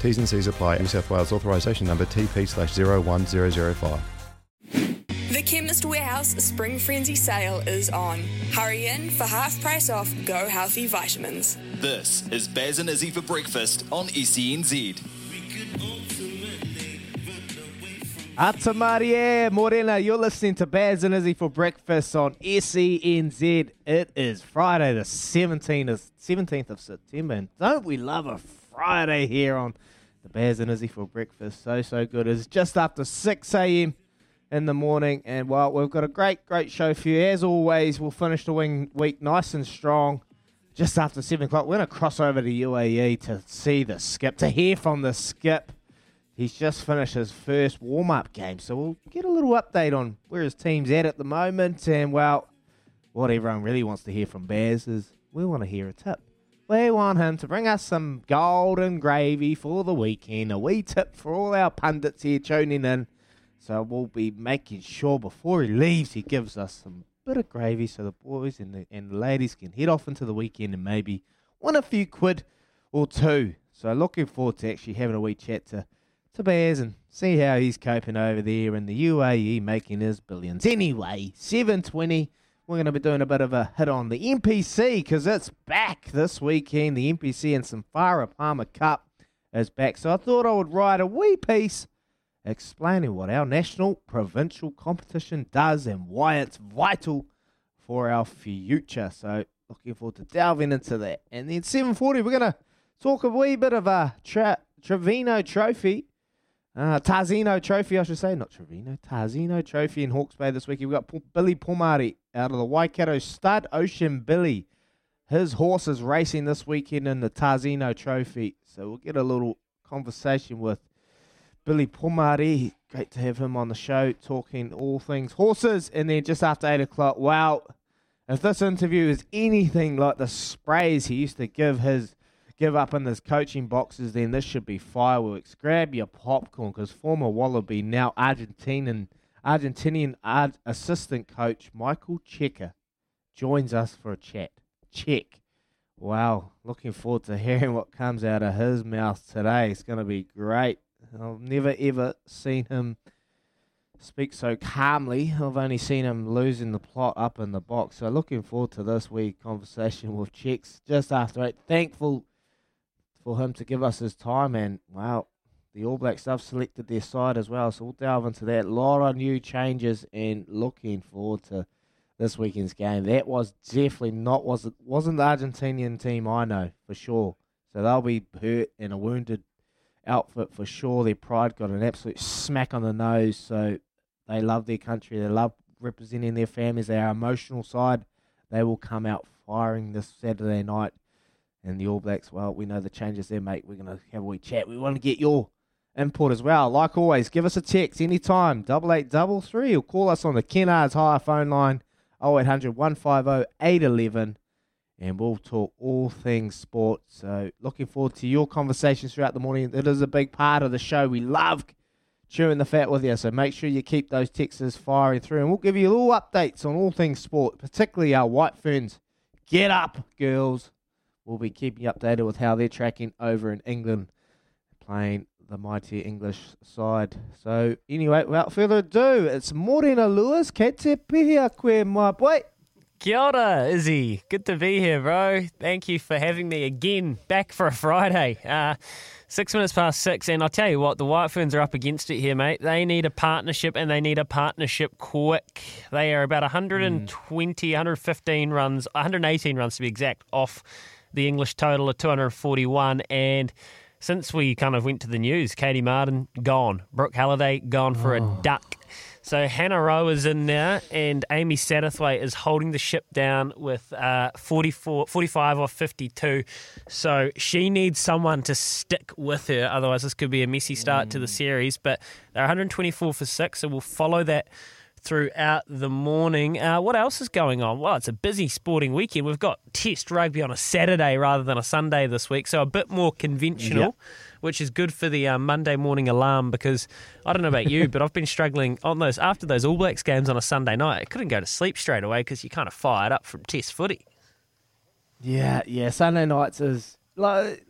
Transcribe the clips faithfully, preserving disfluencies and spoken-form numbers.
T's and C's apply. New South Wales authorisation number T P slash zero one zero zero five. The Chemist Warehouse Spring Frenzy Sale is on. Hurry in for half price off Go Healthy vitamins. This is Baz and Izzy for breakfast on S C N Z. Ata Maria Morena, you're listening to Baz and Izzy for breakfast on S C N Z. It is Friday the seventeenth of September, and don't we love a Friday here on the Baz and Izzy for breakfast. So, so good. It's just after six a.m. in the morning. And, well, we've got a great, great show for you. As always, we'll finish the week nice and strong just after seven o'clock. We're going to cross over to U A E to see the skip, to hear from the skip. He's just finished his first warm-up game. So we'll get a little update on where his team's at at the moment. And, well, what everyone really wants to hear from Baz is we want to hear a tip. We want him to bring us some golden gravy for the weekend, a wee tip for all our pundits here tuning in. So we'll be making sure before he leaves, he gives us some bit of gravy so the boys and the, and the ladies can head off into the weekend and maybe win a few quid or two. So looking forward to actually having a wee chat to, to Baz and see how he's coping over there in the U A E, making his billions. Anyway, seven twenty. We're going to be doing a bit of a hit on the N P C because it's back this weekend. The N P C and some Farah Palmer Cup is back. So I thought I would write a wee piece explaining what our national provincial competition does and why it's vital for our future. So looking forward to delving into that. And then seven forty, we're going to talk a wee bit of a tra- Tarzino Trophy. Uh, Tarzino Trophy, I should say. Not Trevino. Tarzino Trophy in Hawke's Bay this week. We've got P- Billy Pomari out of the Waikato stud, Ocean Billy. His horse is racing this weekend in the Tarzino Trophy. So we'll get a little conversation with Billy Pomari. Great to have him on the show talking all things horses. And then just after eight o'clock, wow, if this interview is anything like the sprays he used to give his give up in his coaching boxes, then this should be fireworks. Grab your popcorn, because former Wallaby, now Argentinian Argentinian Ar- assistant coach Michael Checker joins us for a chat. Check. Wow, looking forward to hearing what comes out of his mouth today. It's going to be great. I've never, ever seen him speak so calmly. I've only seen him losing the plot up in the box. So looking forward to this week's conversation with Checks just after eight. Thankful for him to give us his time, and wow, the All Blacks have selected their side as well, so we'll delve into that. A lot of new changes and looking forward to this weekend's game. That was definitely not, was it, wasn't the Argentinian team I know for sure, so they'll be hurt in a wounded outfit for sure. Their pride got an absolute smack on the nose, so they love their country, they love representing their families, they are emotional side, they will come out firing this Saturday night. And the All Blacks, well, we know the changes there, mate. We're going to have a wee chat. We want to get your input as well. Like always, give us a text anytime, double eight double three, or call us on the Kennards Hire phone line, oh eight hundred, one five oh, eight one one, and we'll talk all things sport. So looking forward to your conversations throughout the morning. It is a big part of the show. We love chewing the fat with you, so make sure you keep those texts firing through, and we'll give you little updates on all things sport, particularly our White Ferns. Get up, girls. We'll be keeping you updated with how they're tracking over in England, playing the mighty English side. So anyway, without further ado, it's Morena Lewis. Kei te pihia koe, my boy. Kia ora, Izzy. Good to be here, bro. Thank you for having me again, back for a Friday. Uh, six minutes past six, and I'll tell you what, the White Ferns are up against it here, mate. They need a partnership, and they need a partnership quick. They are about one hundred twenty, mm. one hundred fifteen runs, one hundred eighteen runs to be exact, off the English total of two hundred forty-one, and since we kind of went to the news, Katie Martin gone, Brooke Halliday gone for oh. a duck. So Hannah Rowe is in there, and Amy Satterthwaite is holding the ship down with uh, forty-four, forty-five off fifty-two. So she needs someone to stick with her. Otherwise, this could be a messy start mm. to the series. But they're one twenty-four for six, so we'll follow that throughout the morning. Uh, what else is going on? Well, it's a busy sporting weekend. We've got Test rugby on a Saturday rather than a Sunday this week, so a bit more conventional, yep. which is good for the uh, Monday morning alarm, because I don't know about you, but I've been struggling on those after those All Blacks games on a Sunday night. I couldn't go to sleep straight away because you're kind of fired up from Test footy. Yeah, yeah. Sunday nights is like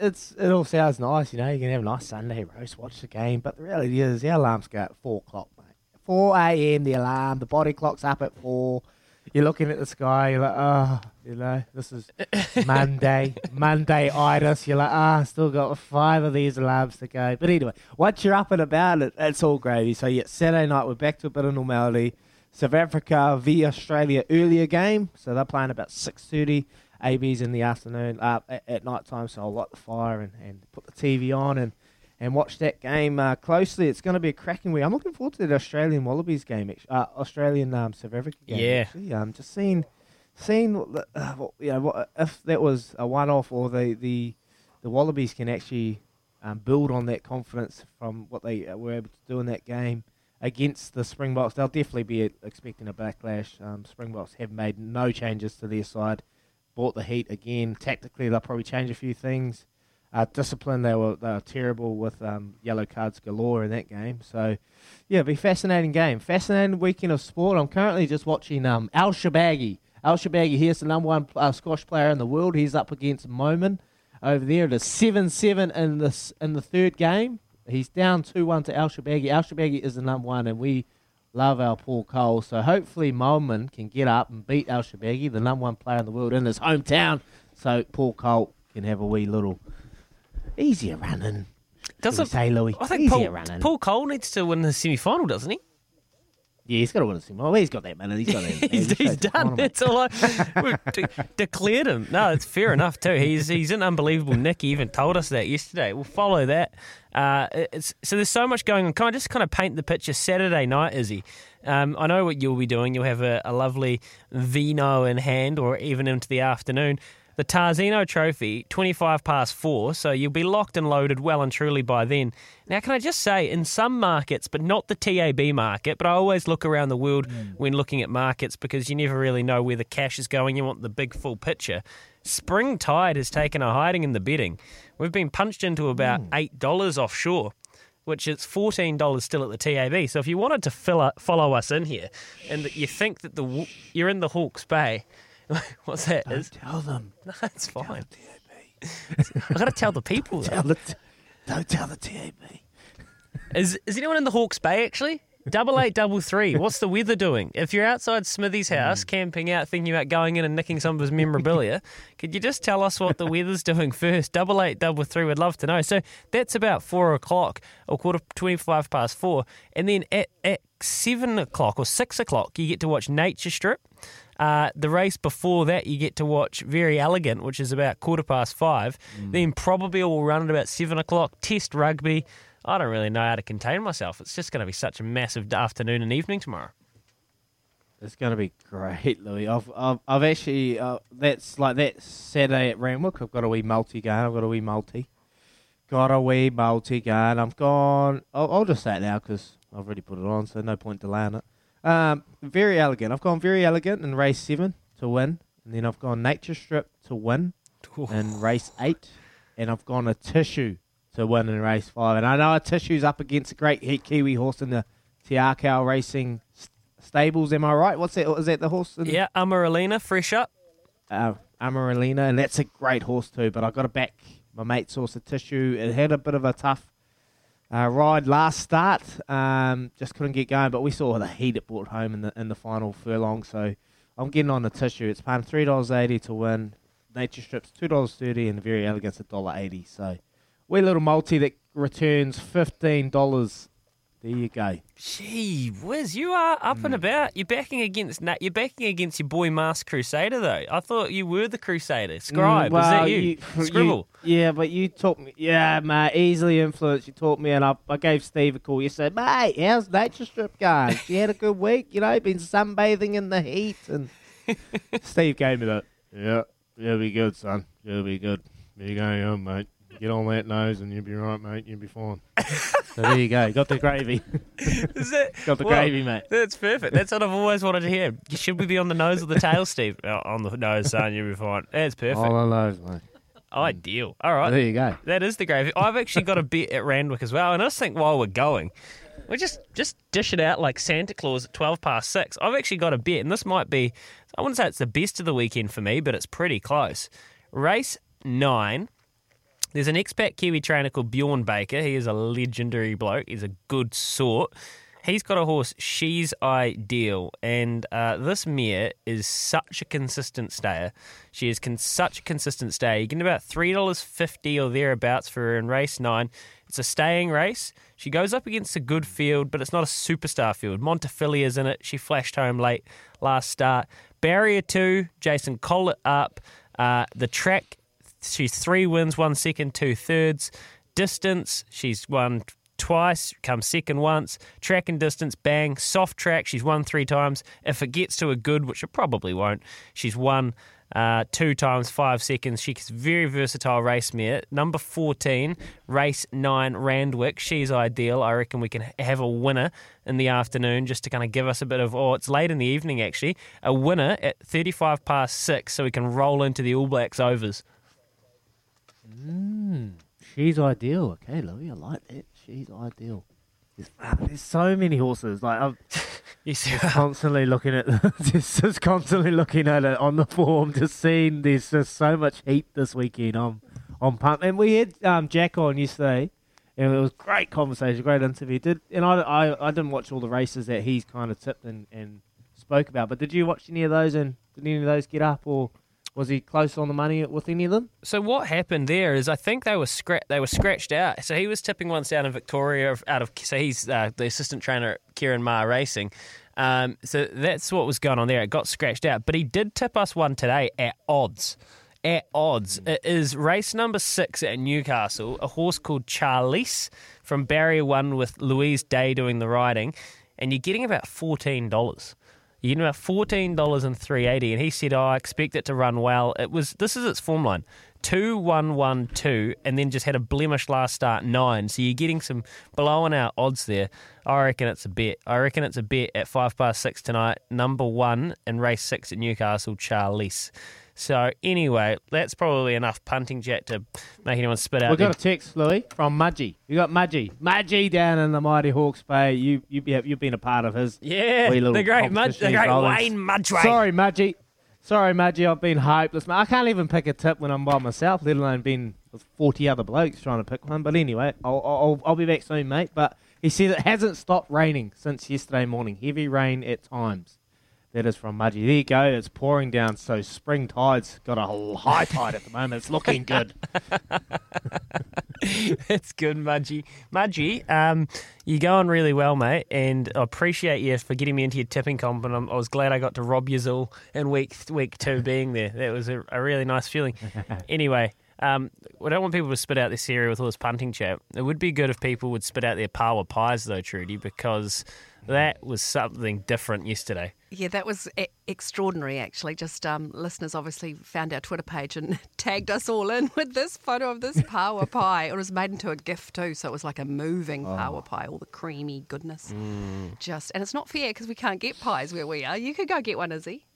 it's it all sounds nice, you know. You can have a nice Sunday roast, watch the game, but the reality is our alarms go at four o'clock. four a.m. the alarm, the body clock's up at four. You're looking at the sky, you're like, oh, you know, this is Monday, Monday-itis. You're like, ah, oh, still got five of these alarms to go. But anyway, once you're up and about it, it's all gravy. So, yeah, Saturday night, we're back to a bit of normality. South Africa v Australia earlier game. So they're playing about six thirty, A Bs in the afternoon, uh, at, at night time. So I'll light the fire and, and put the T V on and And watch that game uh, closely. It's going to be a cracking week. I'm looking forward to that Australian Wallabies game, uh, Australian um, South Africa game. Yeah. Actually. Um, just seeing, seeing, what the, uh, what, you know, what, if that was a one-off, or the the, the Wallabies can actually um, build on that confidence from what they uh, were able to do in that game against the Springboks. They'll definitely be expecting a backlash. Um, Springboks have made no changes to their side. Bought the heat again. Tactically, they'll probably change a few things. Uh, discipline, they were, they were terrible with um, yellow cards galore in that game. So, yeah, it'll be a fascinating game. Fascinating weekend of sport. I'm currently just watching um, Al Shabagi. Al Shabagi, he's the number one uh, squash player in the world. He's up against Momin over there. It is seven seven in, this, in the third game. He's down two one to Al Shabagi. Al Shabagi is the number one, and we love our Paul Cole. So hopefully Momin can get up and beat Al Shabagi, the number one player in the world, in his hometown, so Paul Cole can have a wee little... Easier running, doesn't say Louis. I think Paul, Paul Cole needs to win the semi-final, doesn't he? Yeah, he's got to win the semi-final. He's got that man. He's got that. he's, he's done. That's all. I, we've de- declared him. No, it's fair enough too. He's he's an unbelievable Nick. He even told us that yesterday. We'll follow that. Uh, it's, so there's so much going on. Can I just kind of paint the picture? Saturday night, Izzy. Um, I know what you'll be doing. You'll have a, a lovely vino in hand, or even into the afternoon. The Tarzino Trophy, twenty-five past four, so you'll be locked and loaded well and truly by then. Now, can I just say, in some markets, but not the T A B market, but I always look around the world mm. when looking at markets, because you never really know where the cash is going. You want the big full picture. Spring tide has taken a hiding in the betting. We've been punched into about mm. eight dollars offshore, which is fourteen dollars still at the T A B. So if you wanted to fill up, follow us in here, and that you think that the you're in the Hawke's Bay... What's that? Don't is? Tell them. No, it's don't fine. I've got to tell the people. Don't, though. Tell the t- don't tell the T A B. Is is anyone in the Hawke's Bay, actually? Double eight, double three. What's the weather doing? If you're outside Smithy's house, mm. camping out, thinking about going in and nicking some of his memorabilia, could you just tell us what the weather's doing first? Double eight, double three. We'd love to know. So that's about four o'clock or quarter twenty-five past four, and then at at seven o'clock or six o'clock, you get to watch Nature Strip. Uh, the race before that, you get to watch Very Elegant, which is about quarter past five. Mm. Then probably we'll run at about seven o'clock. Test rugby. I don't really know how to contain myself. It's just going to be such a massive afternoon and evening tomorrow. It's going to be great, Louis. I've I've, I've actually uh, that's like that Saturday at Randwick. I've got a wee multi going. I've got a wee multi. Got a wee multi going. I've gone. I'll, I'll just say it now because I've already put it on, so no point delaying it. Um, Very Elegant. I've gone Very Elegant in race seven to win, and then I've gone Nature Strip to win Oof. in race eight, and I've gone a Tissue to win in race five. And I know a Tissue's up against a great heat Kiwi horse in the Te Akau Racing st- Stables. Am I right? What's that? Is that the horse? In yeah, Amaralina, fresh up. Uh, Amaralina, and that's a great horse too. But I got to back my mate's horse, a Tissue. It had a bit of a tough. Uh, ride last start, um, just couldn't get going, but we saw the heat it brought home in the in the final furlong, so I'm getting on the Tissue. It's paying three dollars eighty to win, Nature Strip's two dollars thirty, and Very Elegant's one dollar eighty. So we're a little multi that returns fifteen dollars There you go. Gee whiz, you are up mm. and about. You're backing against Nat. You're backing against your boy Masked Crusader, though. I thought you were the Crusader. Scribe, mm, well, is that you? you Scribble. You, yeah, but you taught me. Yeah, mate, easily influenced. You taught me, and I, I gave Steve a call. You said, mate, how's Nature Strip going? She had a good week, you know, been sunbathing in the heat. And Steve gave me that. Yeah, you'll be good, son. You'll be good. There you go, on, mate. Get on that nose and you'll be right, mate. You'll be fine. So there you go. Got the gravy. Is that, got the well, gravy, mate. That's perfect. That's what I've always wanted to hear. Should we be on the nose or the tail, Steve? Oh, on the nose, son. You'll be fine. That's perfect. On the nose, mate. Ideal. All right. So there you go. That is the gravy. I've actually got a bet at Randwick as well. And I just think while we're going, we just, just dish it out like Santa Claus at twelve past six. I've actually got a bet, and this might be, I wouldn't say it's the best of the weekend for me, but it's pretty close. Race nine. There's an expat Kiwi trainer called Bjorn Baker. He is a legendary bloke. He's a good sort. He's got a horse, She's Ideal, and uh, this mare is such a consistent stayer. She is con- such a consistent stayer. You're getting about three dollars fifty or thereabouts for her in race nine. It's a staying race. She goes up against a good field, but it's not a superstar field. Montefilia is in it. She flashed home late last start. Barrier two, Jason Collett up. Uh, the track, she's three wins, one second, two thirds. Distance, she's won twice, come second once. Track and distance, bang. Soft track, she's won three times. If it gets to a good, which it probably won't, she's won uh, two times, five seconds. She's a very versatile race mare. Number fourteen, race nine, Randwick. She's Ideal. I reckon we can have a winner in the afternoon just to kind of give us a bit of, oh, it's late in the evening actually, a winner at thirty-five past six so we can roll into the All Blacks overs. Mm, She's Ideal. Okay, Louis, I like that. She's Ideal. There's, uh, there's so many horses. Like I'm constantly looking at just, just constantly looking at it on the form, just seeing there's just so much heat this weekend. I'm I'm pumped. And we had um, Jack on yesterday, and it was great conversation, great interview. Did and I, I, I didn't watch all the races that he's kind of tipped and, and spoke about. But did you watch any of those? And did any of those get up or? Was he close on the money with any of them? So what happened there is I think they were scra- they were scratched out. So he was tipping ones down in Victoria out of. So he's uh, the assistant trainer at Kieran Maher Racing. Um, so that's what was going on there. It got scratched out, but he did tip us one today at odds. At odds, it is race number six at Newcastle. A horse called Charlize from Barrier One with Louise Day doing the riding, and you're getting about fourteen dollars. You know, fourteen dollars and three eighty, and he said, oh, I expect it to run well. It was this is its form line, two one one two, and then just had a blemish last start, nine. So you're getting some blowing out odds there. I reckon it's a bet. I reckon it's a bet at five past six tonight, number one in race six at Newcastle, Charlize. So anyway, that's probably enough punting chat to make anyone spit out. We've got a text, Louis, from Mudgee. You got Mudgee. Mudgee down in the mighty Hawke's Bay. You, you, you've been a part of his yeah, wee little the great Mudge, the great rollers. Wayne Mudgee. Sorry, Mudgee. Sorry, Mudgee, I've been hopeless. I can't even pick a tip when I'm by myself, let alone being with forty other blokes trying to pick one. But anyway, I'll, I'll, I'll be back soon, mate. But he says it hasn't stopped raining since yesterday morning. Heavy rain at times. That is from Mudgee. There you go. It's pouring down, so spring tide's got a high tide at the moment. It's looking good. It's good, Mudgee. Mudgee, um, you're going really well, mate, and I appreciate you for getting me into your tipping comp, and I'm, I was glad I got to rob yous all in week week two being there. That was a, a really nice feeling. Anyway, um, I don't want people to spit out their cereal with all this punting chat. It would be good if people would spit out their power pies, though, Trudy, because that was something different yesterday. Yeah, that was e- extraordinary, actually. Just um, listeners obviously found our Twitter page and tagged us all in with this photo of this power pie. It was made into a GIF too, so it was like a moving oh. power pie, all the creamy goodness. Mm. Just And it's not fair because we can't get pies where we are. You could go get one, Izzy.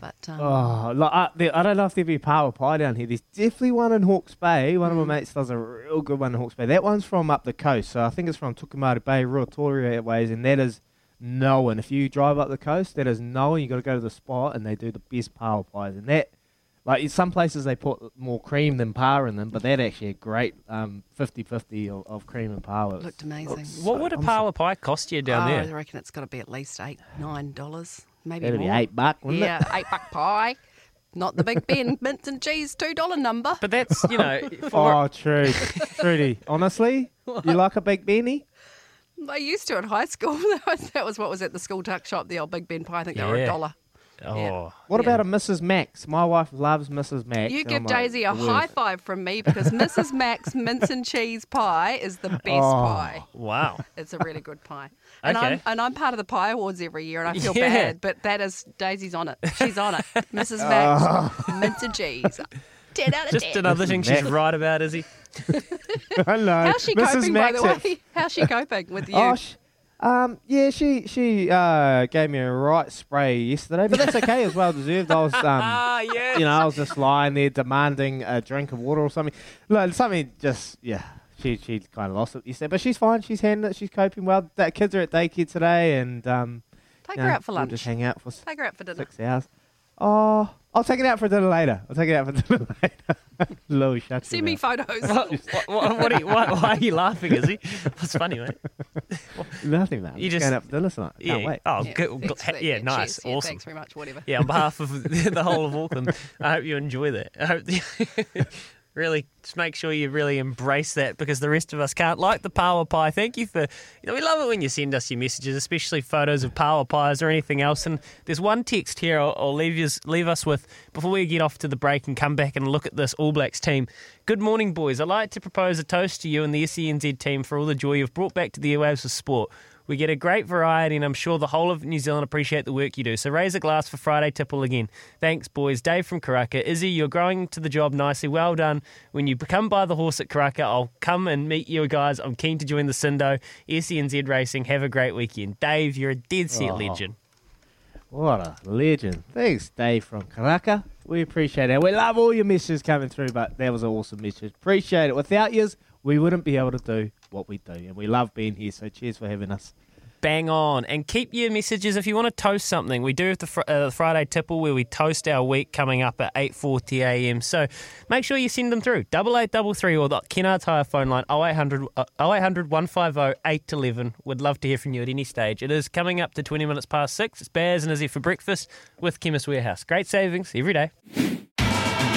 But, um, oh, like, uh, there, I don't know if there'd be a power pie down here. There's definitely one in Hawke's Bay. One mm. of my mates does a real good one in Hawke's Bay. That one's from up the coast, so I think it's from Tukumaru Bay, Ruatoria that ways, and that is known. If you drive up the coast, that is known. You've got to go to the spot, and they do the best power pies. And that, like in some places, they put more cream than power in them, but that actually a great um, fifty-fifty of, of cream and power. It looked amazing. Looks what so would a power awesome. pie cost you down oh, there? I reckon it's got to be at least eight, nine dollars. Maybe That'd more. Be eight buck, wouldn't yeah, it? Yeah, eight buck pie. Not the Big Ben mince and cheese two dollar number. But that's you know. For oh, true, Trudy. Honestly, what? You like a Big Benny? I used to in high school. That was what was at the school tuck shop, the old Big Ben pie. I think they yeah. were a dollar. Oh, yeah. What yeah. about a Missus Max? My wife loves Missus Max. You give like, Daisy a high five from me because Missus Max mince and cheese pie is the best oh, pie. Wow. It's a really good pie. And, okay. I'm, and I'm part of the Pie Awards every year and I feel yeah. bad, but that is, Daisy's on it. She's on it. Missus Max, oh. mince and cheese. ten out of ten. Just another thing she's right about, is he? Hello. How's she Missus coping, Max by the way? How's she coping with you? Oh, she- Um, yeah, she she uh, gave me a right spray yesterday, but that's okay. It was well deserved. I was, um, yes. you know, I was just lying there demanding a drink of water or something. Look, something just yeah. She she kind of lost it yesterday, but she's fine. She's handling it. She's coping well. The kids are at daycare today, and um, take you know, her out for we'll lunch. Just hang out for take her out for dinner. Six hours. Oh, I'll take it out for dinner later. I'll take it out for dinner later. Lou, shut Send me out. Photos. what, what, what are you, why, why are you laughing, is he? That's funny, mate. Nothing, man. You're just going out for dinner tonight. Yeah. Can't wait. Oh, yeah, good. yeah nice. Cheers. Awesome. Yeah, thanks very much. Whatever. Yeah, on behalf of the whole of Auckland, I hope you enjoy that. I hope you really, just make sure you really embrace that because the rest of us can't. Like the power pie. Thank you for, you know, we love it when you send us your messages, especially photos of power pies or anything else. And there's one text here I'll, I'll leave, you, leave us with before we get off to the break and come back and look at this All Blacks team. Good morning, boys. I'd like to propose a toast to you and the S C N Z team for all the joy you've brought back to the airwaves of sport. We get a great variety, and I'm sure the whole of New Zealand appreciate the work you do. So raise a glass for Friday tipple again. Thanks, boys. Dave from Karaka. Izzy, you're growing to the job nicely. Well done. When you come by the horse at Karaka, I'll come and meet you guys. I'm keen to join the Sindo. S C N Z Racing, have a great weekend. Dave, you're a dead set oh, legend. What a legend. Thanks, Dave from Karaka. We appreciate it. We love all your messages coming through, but that was an awesome message. Appreciate it. Without yours, we wouldn't be able to do what we do, and we love being here, so cheers for having us. Bang on, and keep your messages if you want to toast something. We do have the fr- uh, Friday tipple where we toast our week coming up at eight forty a m, so make sure you send them through double eight double three or the Kennard's Hire phone line oh eight hundred, one five oh, eight one one. We'd love to hear from you at any stage. It is coming up to twenty minutes past six. It's Baz and Izzy for breakfast with Chemist Warehouse. Great savings every day.